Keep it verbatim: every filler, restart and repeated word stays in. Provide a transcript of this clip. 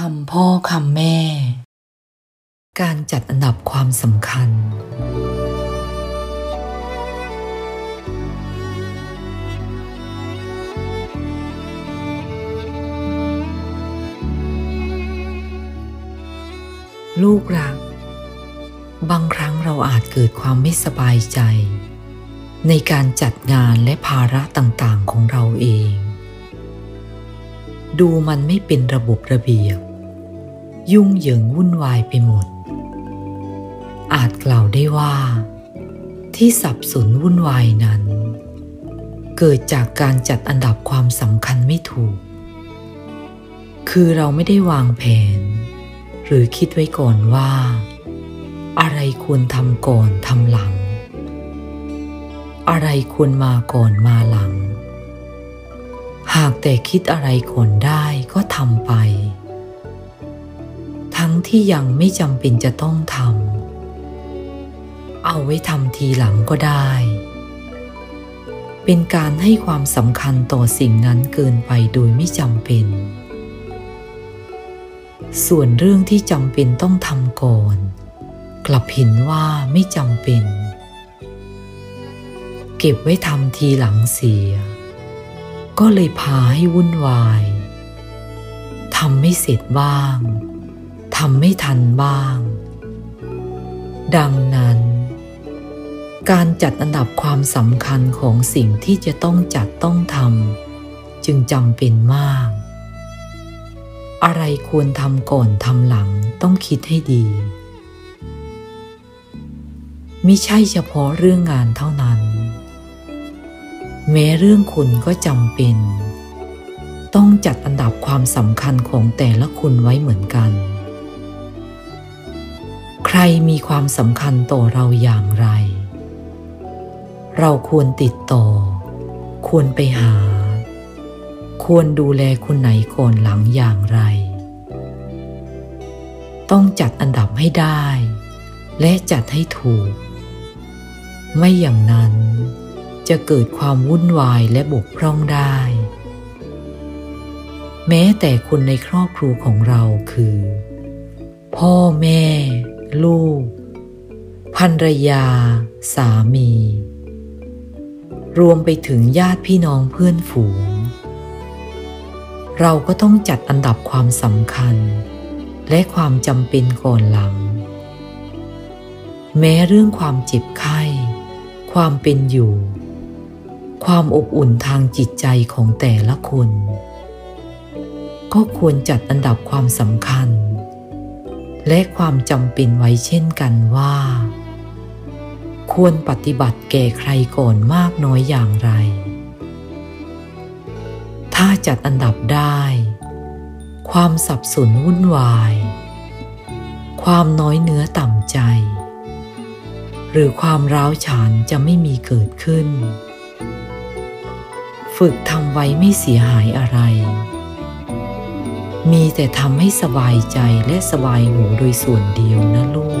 คำพ่อคำแม่การจัดอันดับความสำคัญลูกรักบางครั้งเราอาจเกิดความไม่สบายใจในการจัดงานและภาระต่างๆของเราเองดูมันไม่เป็นระบบระเบียบยุ่งเหยิงวุ่นวายไปหมดอาจกล่าวได้ว่าที่สับสนวุ่นวายนั้นเกิดจากการจัดอันดับความสำคัญไม่ถูกคือเราไม่ได้วางแผนหรือคิดไว้ก่อนว่าอะไรควรทำก่อนทำหลังอะไรควรมาก่อนมาหลังหากแต่คิดอะไรก่อนได้ก็ทำไปทั้งที่ยังไม่จำเป็นจะต้องทำเอาไว้ทำทีหลังก็ได้เป็นการให้ความสำคัญต่อสิ่งนั้นเกินไปโดยไม่จำเป็นส่วนเรื่องที่จำเป็นต้องทำก่อนกลับเห็นว่าไม่จำเป็นเก็บไว้ทำทีหลังเสียก็เลยพาให้วุ่นวายทำไม่เสร็จบ้างทำไม่ทันบ้างดังนั้นการจัดอันดับความสำคัญของสิ่งที่จะต้องจัดต้องทำจึงจำเป็นมากอะไรควรทำก่อนทำหลังต้องคิดให้ดีมิใช่เฉพาะเรื่องงานเท่านั้นแม้เรื่องคุณก็จำเป็นต้องจัดอันดับความสำคัญของแต่ละคุณไว้เหมือนกันใครมีความสำคัญต่อเราอย่างไรเราควรติดต่อควรไปหาควรดูแลคนไหนก่อนหลังอย่างไรต้องจัดอันดับให้ได้และจัดให้ถูกไม่อย่างนั้นจะเกิดความวุ่นวายและบกพร่องได้แม้แต่คนในครอบครัวของเราคือพ่อแม่ลูกภรรยาสามีรวมไปถึงญาติพี่น้องเพื่อนฝูงเราก็ต้องจัดอันดับความสำคัญและความจำเป็นก่อนหลังแม้เรื่องความเจ็บไข้ความเป็นอยู่ความอบอุ่นทางจิตใจของแต่ละคนก็ควรจัดอันดับความสำคัญและความจำเป็นไว้เช่นกันว่าควรปฏิบัติแก่ใครก่อนมากน้อยอย่างไรถ้าจัดอันดับได้ความสับสนวุ่นวายความน้อยเนื้อต่ำใจหรือความร้าวฉานจะไม่มีเกิดขึ้นฝึกทำไว้ไม่เสียหายอะไรมีแต่ทำให้สบายใจและสบายหูโดยส่วนเดียวนะลูก